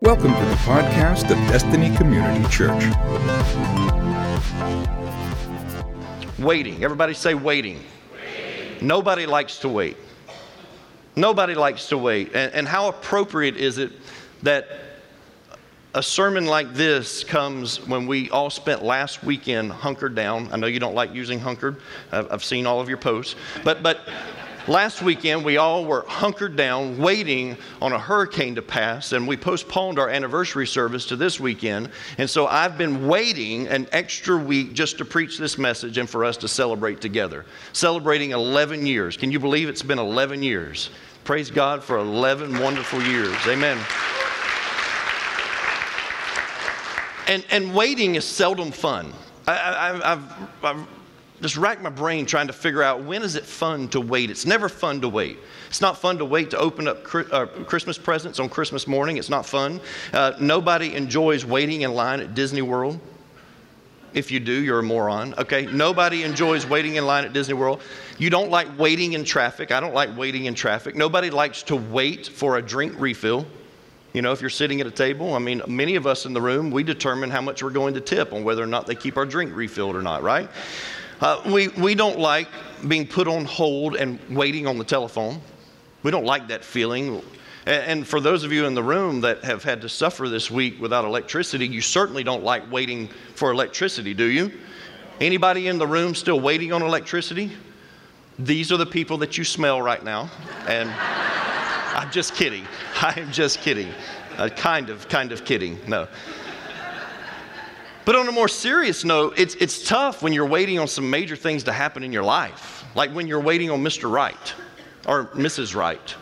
Welcome to the podcast of Destiny Community Church. Waiting. Everybody say waiting. Waiting. Nobody likes to wait. Nobody likes to wait. And how appropriate is it that a sermon like this comes when we all spent last weekend hunkered down. I know you don't like using hunkered. I've seen all of your posts. But last weekend, we all were hunkered down waiting on a hurricane to pass, and we postponed our anniversary service to this weekend. And so I've been waiting an extra week just to preach this message and for us to celebrate together. Celebrating 11 years. Can you believe it's been 11 years? Praise God for 11 wonderful years. Amen. And waiting is seldom fun. I've just racked my brain trying to figure out when is it fun to wait. It's never fun to wait. It's not fun to wait to open up Christmas presents on Christmas morning. It's not fun. Nobody enjoys waiting in line at Disney World. If you do, you're a moron. Okay, nobody enjoys waiting in line at Disney World. You don't like waiting in traffic. I don't like waiting in traffic. Nobody likes to wait for a drink refill. You know, if you're sitting at a table, I mean, many of us in the room, we determine how much we're going to tip on whether or not they keep our drink refilled or not, right? We don't like being put on hold and waiting on the telephone. We don't like that feeling. And for those of you in the room that have had to suffer this week without electricity, you certainly don't like waiting for electricity, do you? Anybody in the room still waiting on electricity? These are the people that you smell right now. And I'm just kidding. I'm just kidding. Kind of kidding. No. But on a more serious note, it's tough when you're waiting on some major things to happen in your life. Like when you're waiting on Mr. Right or Mrs. Right.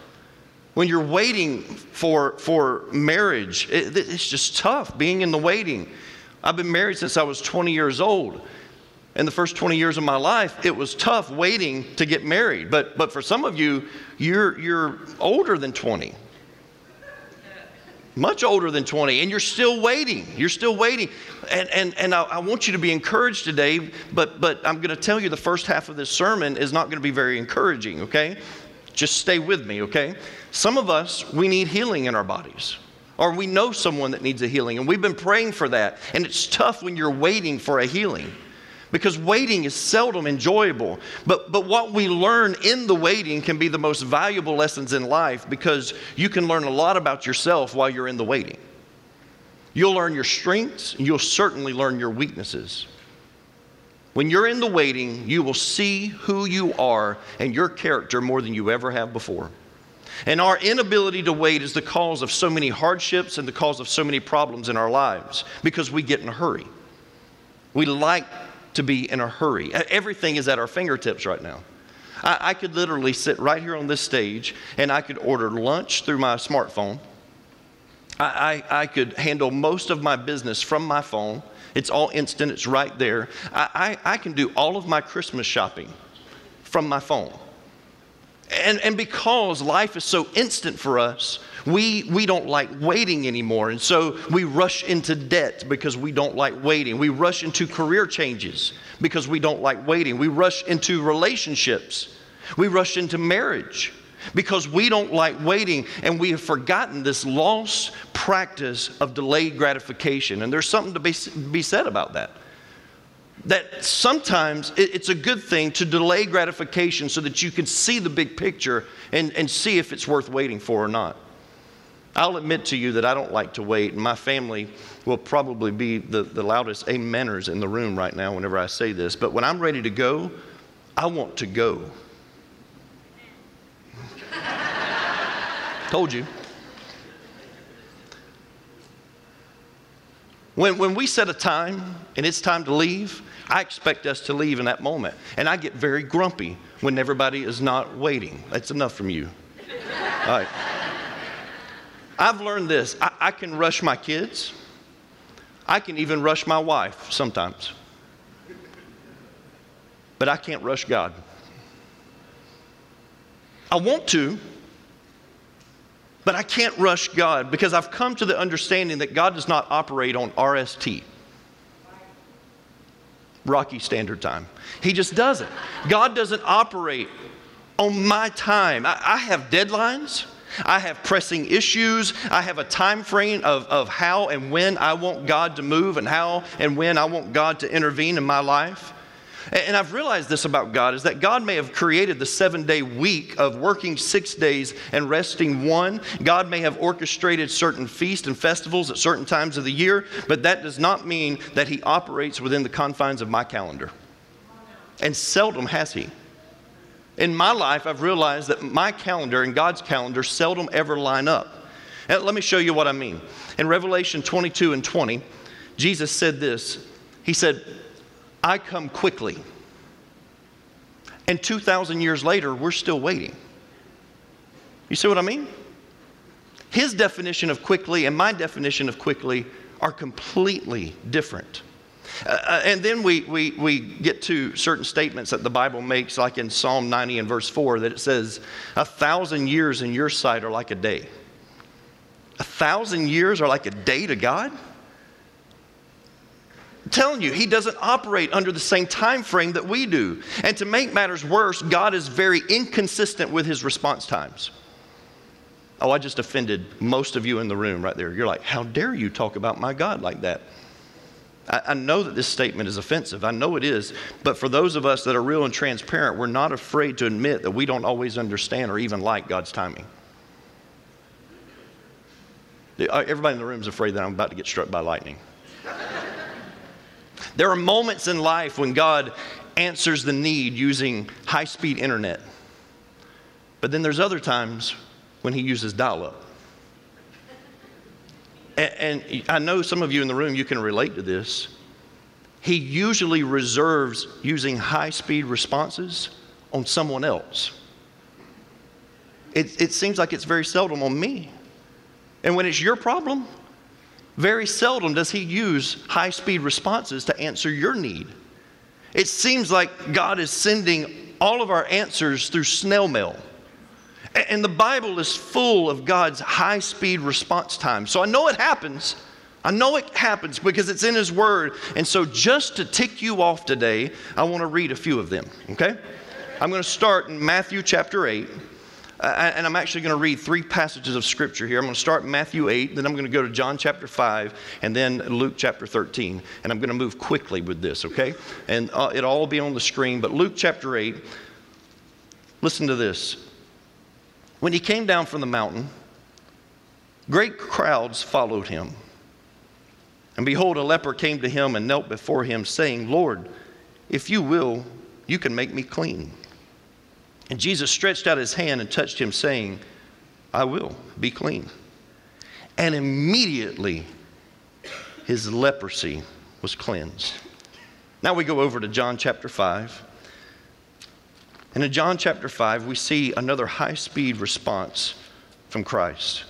When you're waiting for marriage, it's just tough being in the waiting. I've been married since I was 20 years old. In the first 20 years of my life, it was tough waiting to get married. But for some of you, you're older than 20. Much older than 20, and you're still waiting. You're still waiting. And I want you to be encouraged today, but I'm going to tell you the first half of this sermon is not going to be very encouraging, okay? Just stay with me, okay? Some of us, we need healing in our bodies. Or we know someone that needs a healing, and we've been praying for that. And it's tough when you're waiting for a healing. Because waiting is seldom enjoyable. But what we learn in the waiting can be the most valuable lessons in life, because you can learn a lot about yourself while you're in the waiting. You'll learn your strengths, and you'll certainly learn your weaknesses. When you're in the waiting, you will see who you are and your character more than you ever have before. And our inability to wait is the cause of so many hardships and the cause of so many problems in our lives, because we get in a hurry. We like to be in a hurry. Everything is at our fingertips right now. I could literally sit right here on this stage and I could order lunch through my smartphone. I could handle most of my business from my phone. It's all instant. It's right there. I can do all of my Christmas shopping from my phone. And because life is so instant for us, we don't like waiting anymore. And so we rush into debt because we don't like waiting. We rush into career changes because we don't like waiting. We rush into relationships. We rush into marriage because we don't like waiting. And we have forgotten this lost practice of delayed gratification. And there's something to be said about that. That sometimes it's a good thing to delay gratification so that you can see the big picture and see if it's worth waiting for or not. I'll admit to you that I don't like to wait, and my family will probably be the loudest ameners in the room right now whenever I say this. But when I'm ready to go, I want to go. Told you. When we set a time and it's time to leave, I expect us to leave in that moment. And I get very grumpy when everybody is not waiting. That's enough from you. All right. I've learned this. I can rush my kids. I can even rush my wife sometimes. But I can't rush God. I want to. But I can't rush God, because I've come to the understanding that God does not operate on RST, Rocky Standard Time. He just doesn't. God doesn't operate on my time. I have deadlines. I have pressing issues. I have a time frame of how and when I want God to move and how and when I want God to intervene in my life. And I've realized this about God, is that God may have created the 7-day week of working 6 days and resting one. God may have orchestrated certain feasts and festivals at certain times of the year, but that does not mean that He operates within the confines of my calendar. And seldom has He. In my life, I've realized that my calendar and God's calendar seldom ever line up. And let me show you what I mean. In Revelation 22:20, Jesus said this. He said, "I come quickly." And 2,000 years later, we're still waiting. You see what I mean? His definition of quickly and my definition of quickly are completely different. And then we get to certain statements that the Bible makes, like in Psalm 90 and verse 4, that it says, 1,000 years in your sight are like a day. 1,000 years are like a day to God? I'm telling you, He doesn't operate under the same time frame that we do. And to make matters worse, God is very inconsistent with His response times. Oh, I just offended most of you in the room right there. You're like, how dare you talk about my God like that? I know that this statement is offensive. I know it is. But for those of us that are real and transparent, we're not afraid to admit that we don't always understand or even like God's timing. Everybody in the room is afraid that I'm about to get struck by lightning. There are moments in life when God answers the need using high-speed internet. But then there's other times when He uses dial-up. And I know some of you in the room, you can relate to this. He usually reserves using high-speed responses on someone else. It seems like it's very seldom on me. And when it's your problem, very seldom does He use high-speed responses to answer your need. It seems like God is sending all of our answers through snail mail. And the Bible is full of God's high-speed response time. So I know it happens. I know it happens because it's in His Word. And so just to tick you off today, I want to read a few of them, okay? I'm going to start in Matthew chapter 8. And I'm actually going to read three passages of Scripture here. I'm going to start in Matthew 8. Then I'm going to go to John chapter 5. And then Luke chapter 13. And I'm going to move quickly with this, okay? And it'll all be on the screen. But Luke chapter 8, listen to this. When He came down from the mountain, great crowds followed Him. And behold, a leper came to Him and knelt before Him, saying, "Lord, if you will, you can make me clean." And Jesus stretched out His hand and touched him, saying, "I will be clean." And immediately his leprosy was cleansed. Now we go over to John chapter 5. And in John chapter 5, we see another high-speed response from Christ,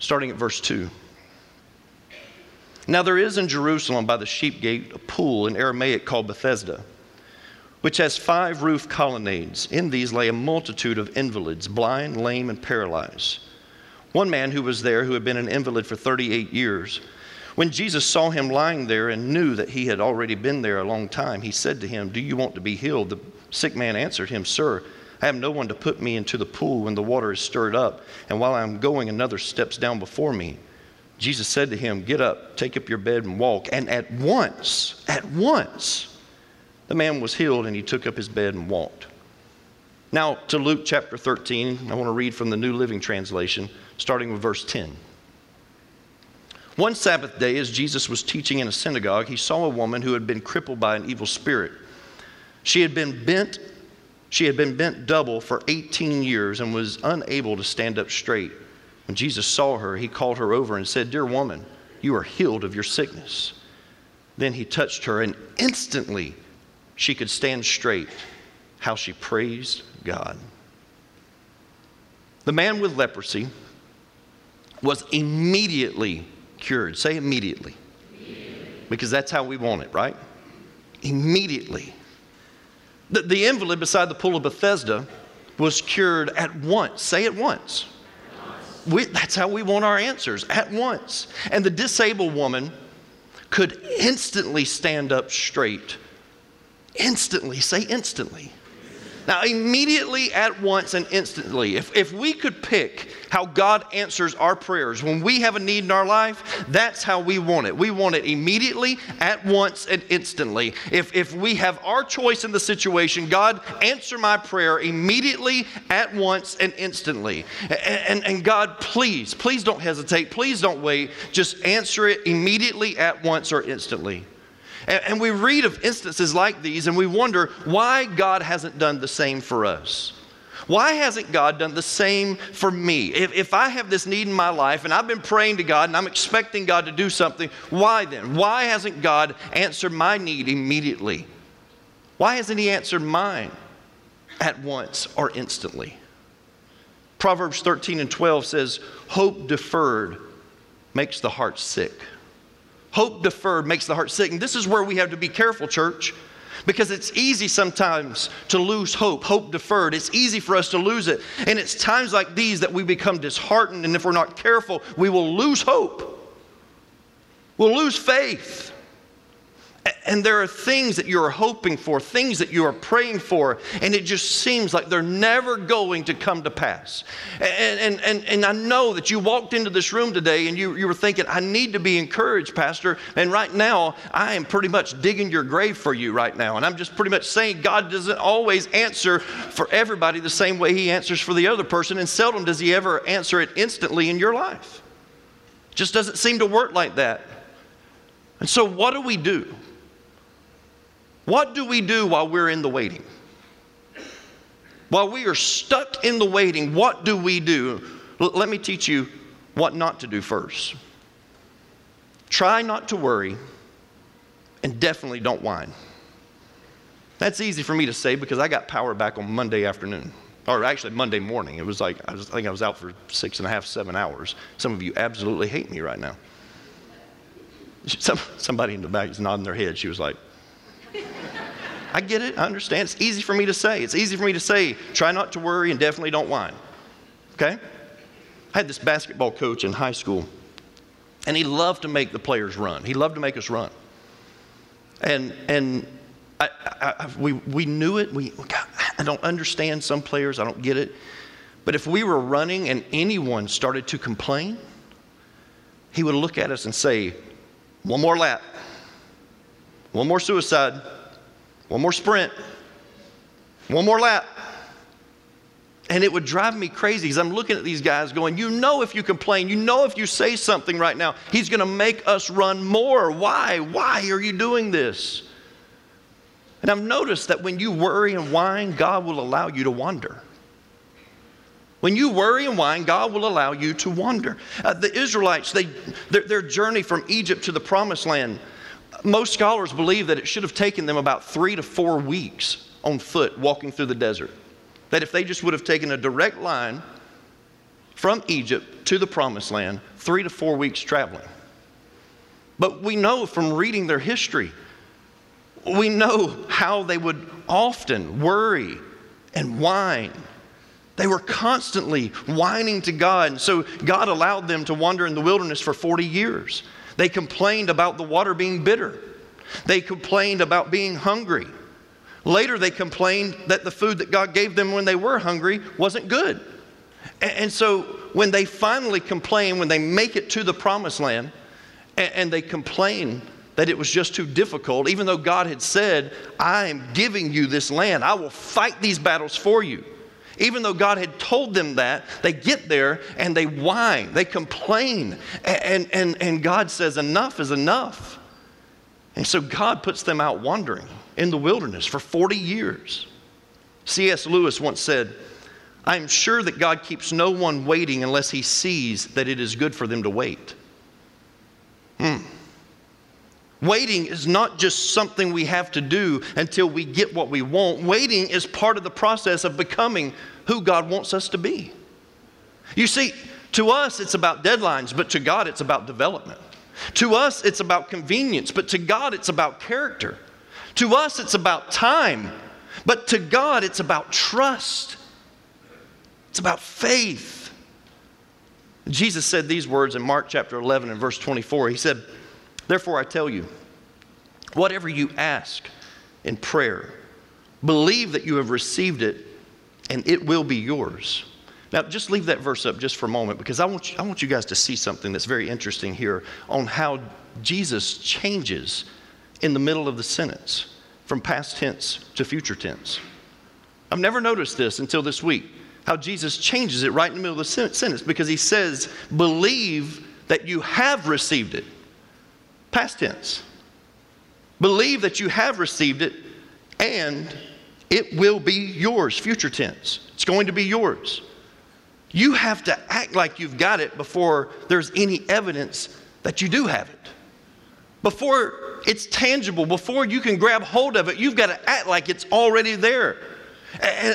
starting at verse 2. Now there is in Jerusalem by the sheep gate a pool in Aramaic called Bethesda, which has 5 roof colonnades. In these lay a multitude of invalids, blind, lame, and paralyzed. One man who was there, who had been an invalid for 38 years, when Jesus saw him lying there and knew that he had already been there a long time, he said to him, "Do you want to be healed?" The sick man answered him, "Sir, I have no one to put me into the pool when the water is stirred up, and while I am going, another steps down before me." Jesus said to him, "Get up, take up your bed and walk." And at once, the man was healed, and he took up his bed and walked. Now to Luke chapter 13, I want to read from the New Living Translation, starting with verse 10. One Sabbath day, as Jesus was teaching in a synagogue, he saw a woman who had been crippled by an evil spirit. She had been bent double for 18 years and was unable to stand up straight. When Jesus saw her, he called her over and said, "Dear woman, you are healed of your sickness." Then he touched her, and instantly she could stand straight. How she praised God. The man with leprosy was immediately cured. Say immediately. Immediately. Because that's how we want it, right? Immediately. The invalid beside the pool of Bethesda was cured at once. Say at once. That's how we want our answers, at once. And the disabled woman could instantly stand up straight. Instantly. Say instantly. Now, immediately, at once, and instantly, if we could pick how God answers our prayers when we have a need in our life, that's how we want it. We want it immediately, at once, and instantly. If we have our choice in the situation, God, answer my prayer immediately, at once, and instantly. And God, please don't hesitate. Please don't wait. Just answer it immediately, at once, or instantly. And we read of instances like these and we wonder why God hasn't done the same for us. Why hasn't God done the same for me? If I have this need in my life and I've been praying to God and I'm expecting God to do something, why then? Why hasn't God answered my need immediately? Why hasn't He answered mine at once or instantly? Proverbs 13 and 12 says, hope deferred makes the heart sick. Hope deferred makes the heart sick. And this is where we have to be careful, church, because it's easy sometimes to lose hope. Hope deferred. It's easy for us to lose it. And it's times like these that we become disheartened. And if we're not careful, we will lose hope. We'll lose faith. And there are things that you're hoping for, things that you are praying for, and it just seems like they're never going to come to pass. And I know that you walked into this room today and you were thinking, I need to be encouraged, Pastor. And right now, I am pretty much digging your grave for you right now. And I'm just pretty much saying God doesn't always answer for everybody the same way He answers for the other person. And seldom does He ever answer it instantly in your life. It just doesn't seem to work like that. And so what do we do? What do we do while we're in the waiting? While we are stuck in the waiting, what do we do? Let me teach you what not to do first. Try not to worry, and definitely don't whine. That's easy for me to say because I got power back on Monday afternoon, or actually Monday morning. It was like, I think I was out for 6.5, 7 hours. Some of you absolutely hate me right now. Somebody in the back is nodding their head. She was like, I get it. I understand. It's easy for me to say. It's easy for me to say, try not to worry and definitely don't whine. Okay? I had this basketball coach in high school, and he loved to make the players run. He loved to make us run. And we knew it. God, I don't understand some players. I don't get it. But if we were running and anyone started to complain, he would look at us and say, one more lap. One more suicide, one more sprint, one more lap. And it would drive me crazy because I'm looking at these guys going, you know if you complain, you know if you say something right now, he's going to make us run more. Why? Why are you doing this? And I've noticed that when you worry and whine, God will allow you to wander. When you worry and whine, God will allow you to wander. The Israelites, their journey from Egypt to the Promised Land, most scholars believe that it should have taken them about 3 to 4 weeks on foot walking through the desert. That if they just would have taken a direct line from Egypt to the Promised Land, 3 to 4 weeks traveling. But we know from reading their history, we know how they would often worry and whine. They were constantly whining to God. And so God allowed them to wander in the wilderness for 40 years. They complained about the water being bitter. They complained about being hungry. Later, they complained that the food that God gave them when they were hungry wasn't good. And so when they finally complain, when they make it to the Promised Land, and they complain that it was just too difficult, even though God had said, I am giving you this land. I will fight these battles for you. Even though God had told them that, they get there and they whine, they complain, and God says enough is enough. And so God puts them out wandering in the wilderness for 40 years. C.S. Lewis once said, I am sure that God keeps no one waiting unless He sees that it is good for them to wait. Waiting is not just something we have to do until we get what we want. Waiting is part of the process of becoming who God wants us to be. You see, to us it's about deadlines, but to God it's about development. To us it's about convenience, but to God it's about character. To us it's about time, but to God it's about trust. It's about faith. Jesus said these words in Mark chapter 11 and verse 24. He said, therefore I tell you, whatever you ask in prayer, Believe that you have received it, and it will be yours. Now, just leave that verse up just for a moment, because I want you guys to see something that's very interesting here on how Jesus changes in the middle of the sentence from past tense to future tense. I've never noticed this until this week, how Jesus changes it right in the middle of the sentence, because he says, believe that you have received it. Past tense. Believe that you have received it, and it will be yours. Future tense. It's going to be yours. You have to act like you've got it before there's any evidence that you do have it. Before it's tangible, before you can grab hold of it, you've got to act like it's already there.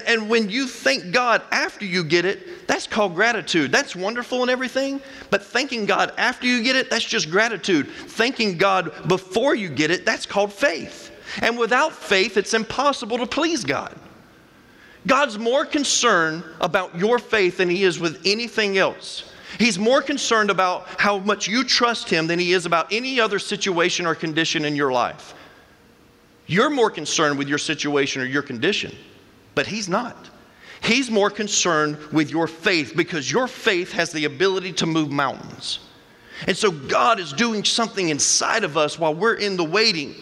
And when you thank God after you get it, that's called gratitude. That's wonderful and everything, but thanking God after you get it, that's just gratitude. Thanking God before you get it, that's called faith. And without faith, it's impossible to please God. God's more concerned about your faith than he is with anything else. He's more concerned about how much you trust him than he is about any other situation or condition in your life. You're more concerned with your situation or your condition, but he's not. He's more concerned with your faith, because your faith has the ability to move mountains. And so God is doing something inside of us while we're in the waiting.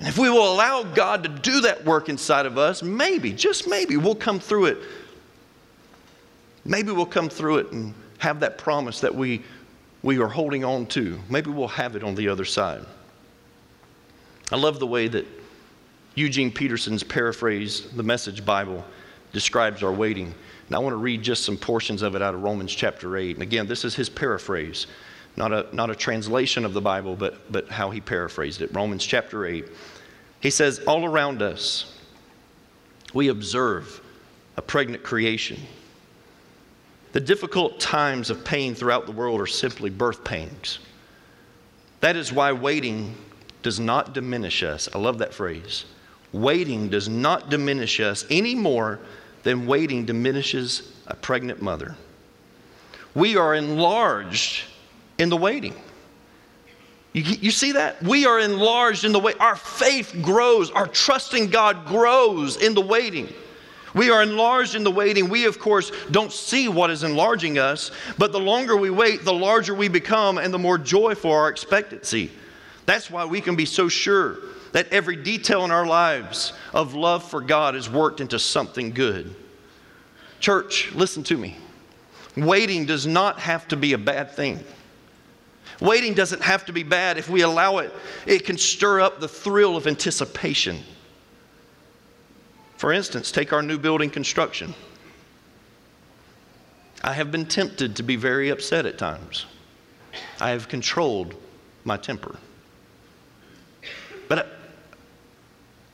And if we will allow God to do that work inside of us, maybe, just maybe, we'll come through it. Maybe we'll come through it and have that promise that we are holding on to. Maybe we'll have it on the other side. I love the way that Eugene Peterson's paraphrase, The Message Bible, describes our waiting. And I want to read just some portions of it out of Romans chapter 8. And again, this is his paraphrase. Not a translation of the Bible, but how he paraphrased it. Romans chapter 8. He says, all around us, we observe a pregnant creation. The difficult times of pain throughout the world are simply birth pangs. That is why waiting does not diminish us. I love that phrase. Waiting does not diminish us any more than waiting diminishes a pregnant mother. We are enlarged in the waiting. You see that? We are enlarged in the waiting. Our faith grows. Our trust in God grows in the waiting. We are enlarged in the waiting. We, of course, don't see what is enlarging us, but the longer we wait, the larger we become and the more joyful our expectancy. That's why we can be so sure that every detail in our lives of love for God is worked into something good. Church, listen to me. Waiting does not have to be a bad thing. Waiting doesn't have to be bad. If we allow it, it can stir up the thrill of anticipation. For instance, take our new building construction. I have been tempted to be very upset at times. I have controlled my temper. But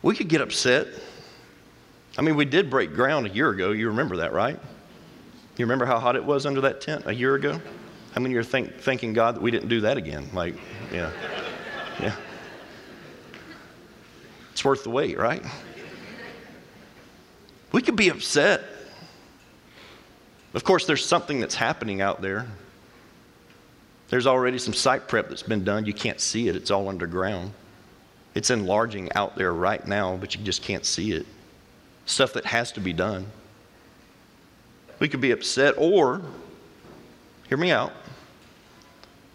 we could get upset. I mean, we did break ground a year ago. You remember that, right? You remember how hot it was under that tent a year ago? How many of you are thanking God that we didn't do that again? Like, yeah. Yeah. It's worth the wait, right? We could be upset. Of course, there's something that's happening out there. There's already some site prep that's been done. You can't see it. It's all underground. It's enlarging out there right now, but you just can't see it. Stuff that has to be done. We could be upset, or... hear me out.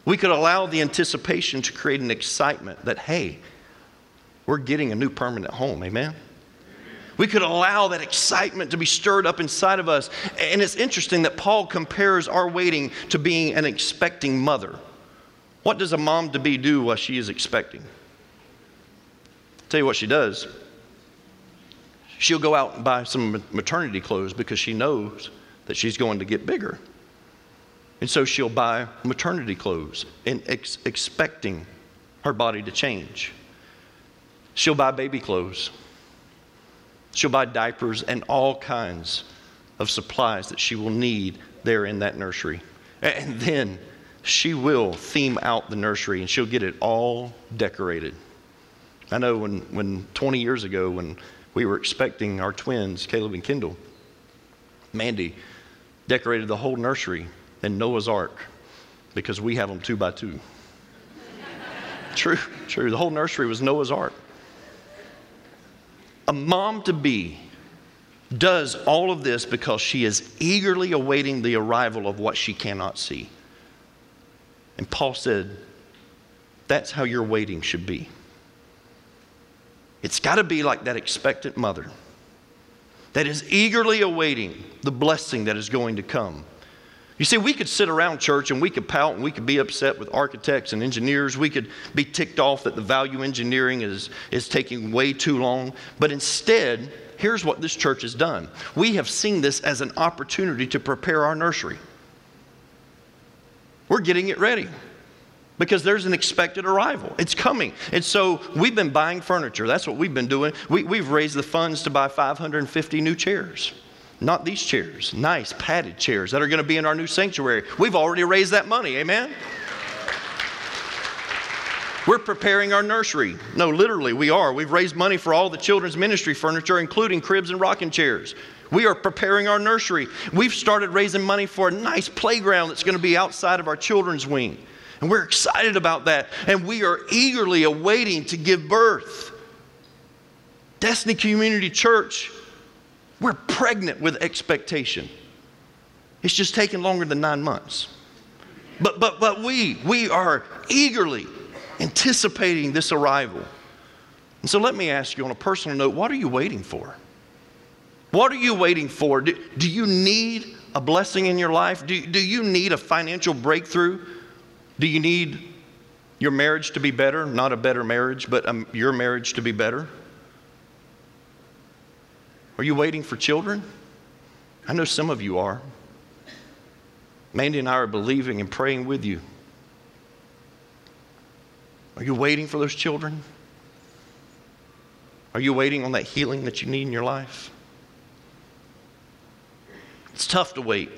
We could allow the anticipation to create an excitement that, hey, we're getting a new permanent home, amen? We could allow that excitement to be stirred up inside of us. And it's interesting that Paul compares our waiting to being an expecting mother. What does a mom-to-be do while she is expecting? I'll tell you what she does. She'll go out and buy some maternity clothes because she knows that she's going to get bigger. And so she'll buy maternity clothes and expecting her body to change. She'll buy baby clothes. She'll buy diapers and all kinds of supplies that she will need there in that nursery. And then she will theme out the nursery and she'll get it all decorated. I know when 20 years ago when we were expecting our twins, Caleb and Kendall, Mandy decorated the whole nursery and Noah's Ark, because we have them 2 by 2. True, true. The whole nursery was Noah's Ark. A mom-to-be does all of this because she is eagerly awaiting the arrival of what she cannot see. And Paul said, that's how your waiting should be. It's got to be like that expectant mother that is eagerly awaiting the blessing that is going to come. You see, we could sit around church and we could pout and we could be upset with architects and engineers. We could be ticked off that the value engineering is taking way too long. But instead, here's what this church has done. We have seen this as an opportunity to prepare our nursery. We're getting it ready because there's an expected arrival. It's coming. And so we've been buying furniture. That's what we've been doing. We've raised the funds to buy 550 new chairs. Not these chairs, nice padded chairs that are going to be in our new sanctuary. We've already raised that money, amen? We're preparing our nursery. No, literally, we are. We've raised money for all the children's ministry furniture, including cribs and rocking chairs. We are preparing our nursery. We've started raising money for a nice playground that's going to be outside of our children's wing. And we're excited about that. And we are eagerly awaiting to give birth. Destiny Community Church, we're pregnant with expectation. It's just taking longer than 9 months. But we are eagerly anticipating this arrival. And so let me ask you on a personal note, what are you waiting for? What are you waiting for? Do you need a blessing in your life? Do you need a financial breakthrough? Do you need your marriage to be better? Not a better marriage, but your marriage to be better? Are you waiting for children? I know some of you are. Mandy and I are believing and praying with you. Are you waiting for those children? Are you waiting on that healing that you need in your life? It's tough to wait.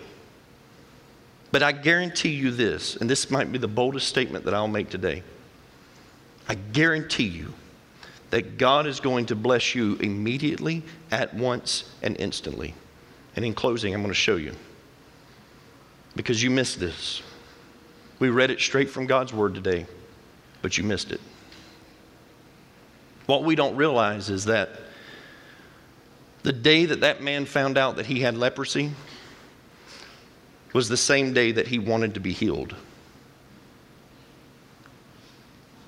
But I guarantee you this, and this might be the boldest statement that I'll make today. I guarantee you that God is going to bless you immediately, at once, and instantly. And in closing, I'm going to show you. Because you missed this. We read it straight from God's Word today, but you missed it. What we don't realize is that the day that that man found out that he had leprosy was the same day that he wanted to be healed.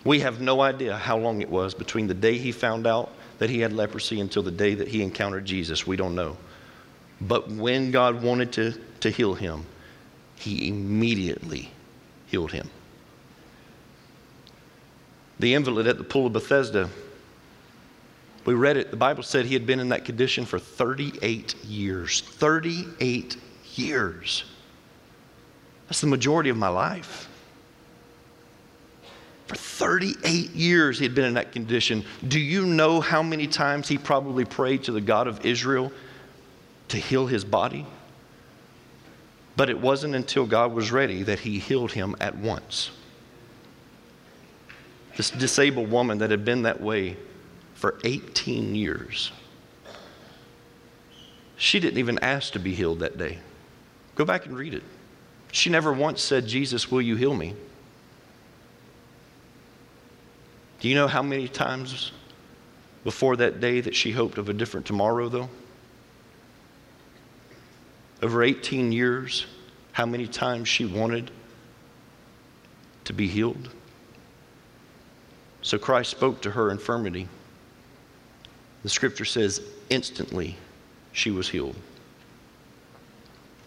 We have no idea how long it was between the day he found out that he had leprosy until the day that he encountered Jesus. We don't know. But when God wanted to heal him, he immediately healed him. The invalid at the pool of Bethesda, we read it. The Bible said he had been in that condition for 38 years. 38 years. That's the majority of my life. For 38 years he had been in that condition. Do you know how many times he probably prayed to the God of Israel to heal his body? But it wasn't until God was ready that he healed him at once. This disabled woman that had been that way for 18 years. She didn't even ask to be healed that day. Go back and read it. She never once said, Jesus, will you heal me? Do you know how many times before that day that she hoped of a different tomorrow, though? Over 18 years, how many times she wanted to be healed? So Christ spoke to her infirmity. The scripture says, instantly she was healed.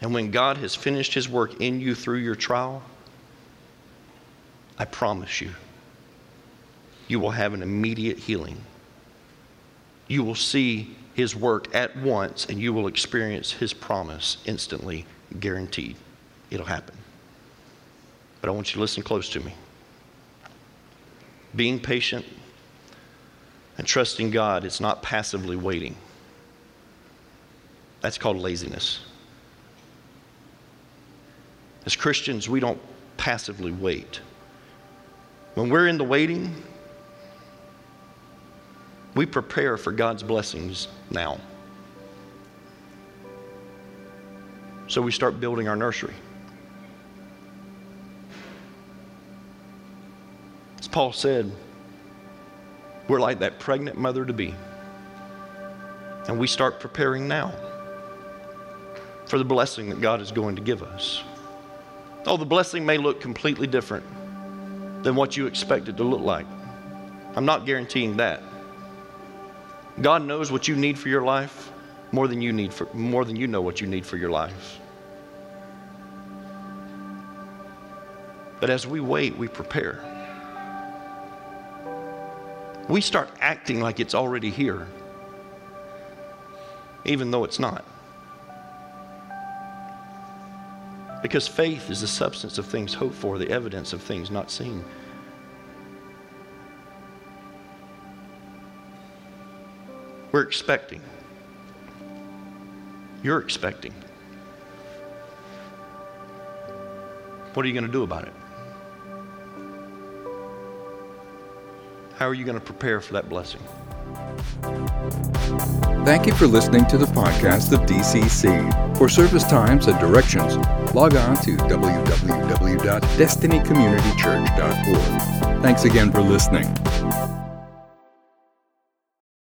And when God has finished his work in you through your trial, I promise you, you will have an immediate healing. You will see his work at once, and you will experience his promise instantly, guaranteed. It'll happen. But I want you to listen close to me. Being patient and trusting God, it's not passively waiting. That's called laziness. As Christians, we don't passively wait. When we're in the waiting, we prepare for God's blessings now. So we start building our nursery. As Paul said, we're like that pregnant mother-to-be. And we start preparing now for the blessing that God is going to give us. Oh, the blessing may look completely different than what you expect it to look like. I'm not guaranteeing that. God knows what you need for your life more than you know what you need for your life. But as we wait, we prepare. We start acting like it's already here, even though it's not. Because faith is the substance of things hoped for, the evidence of things not seen. We're expecting. You're expecting. What are you going to do about it? How are you going to prepare for that blessing? Thank you for listening to the podcast of DCC. For service times and directions, log on to www.destinycommunitychurch.org. Thanks again for listening.